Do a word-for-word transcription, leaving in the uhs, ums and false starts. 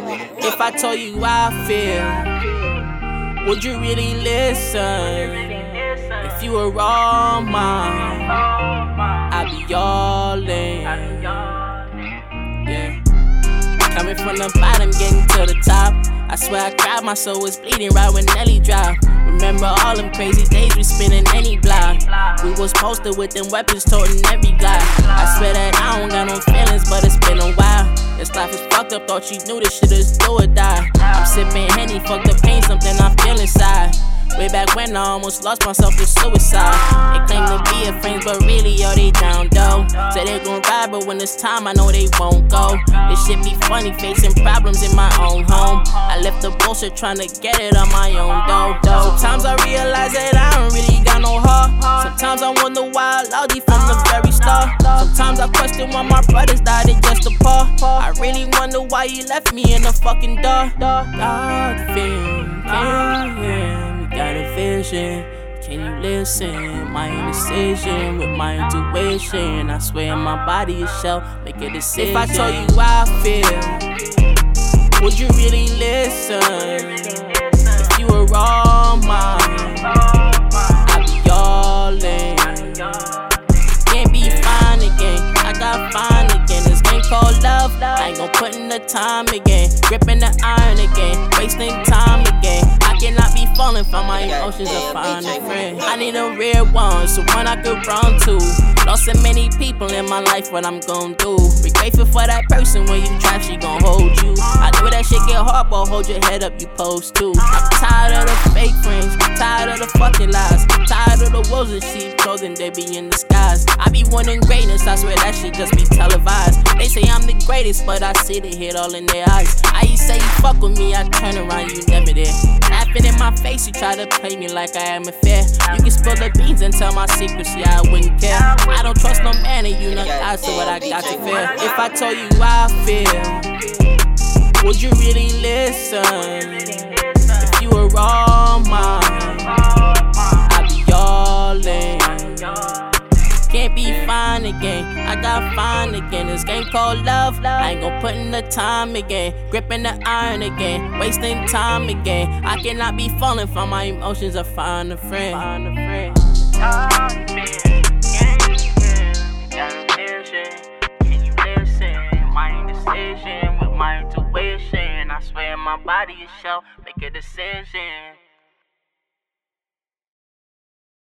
If I told you how I feel, would you really listen? If you were all mine, I'd be all in. Yeah. Coming from the bottom, getting to the top. I swear I cried, my soul was bleeding right when Nelly dropped. Remember all them crazy days we spent in any block. We was posted with them weapons, toting every block. I swear that I don't got no feelings, but it's been a while. This life is fucked up, thought you knew this shit is do or die. I'm sipping Henny, fuck the pain, something I feel inside. Way back when I almost lost myself to suicide. They claim to be a friend, but really, yo, they down though. Say they gon' ride, but when it's time, I know they won't go. This shit be funny, facing problems in my own home. I left the bullshit tryna get it on my own though. Sometimes I realize that I don't really got no heart. Sometimes I wonder why I loved you from the very start. Sometimes I question why my brothers died in just a part. I really wonder why you left me in the fucking dark. Dark feeling, yeah. Got a vision, can you listen? My indecision with my intuition. I swear my body is shell, make a decision. If I told you how I feel, would you really listen? If you were all mine, I'd be all in. Can't be fine again, I got fine again. This game called love, I ain't gon' put in the time again. Gripping the iron again, wasting time again. Cannot be falling from my emotions or find a friend. I need a real one, so one I could run to. Lost so many people in my life, what I'm gon' do? Be grateful for that person when you drive, she gon' hold you. I know that shit get hard, but hold your head up, you supposed to. I'm tired of the fake friends, tired of the fucking lies. Tired of the wolves and sheep clothing, they be in disguise. I be wanting greatness, I swear that shit just be televised. They say I'm the greatest, but I see the hate all in their eyes. I you say you fuck with me, I turn around, you never there. Laughing in my face, you try to play me like I am a fair. You can spill the beans and tell my secrets, yeah, I wouldn't care. I don't trust no man and you know that's what I got to fear. If I told you how I feel, would you really listen? If you were all mine, I'd be all in. Can't be fine again, I got fine again. This game called love, I ain't gon' put in the time again. Gripping the iron again, wasting time again. I cannot be falling for my emotions or find a friend. Find a friend. Can you listen? My indecision with my intuition. I swear my body is shell, make a decision.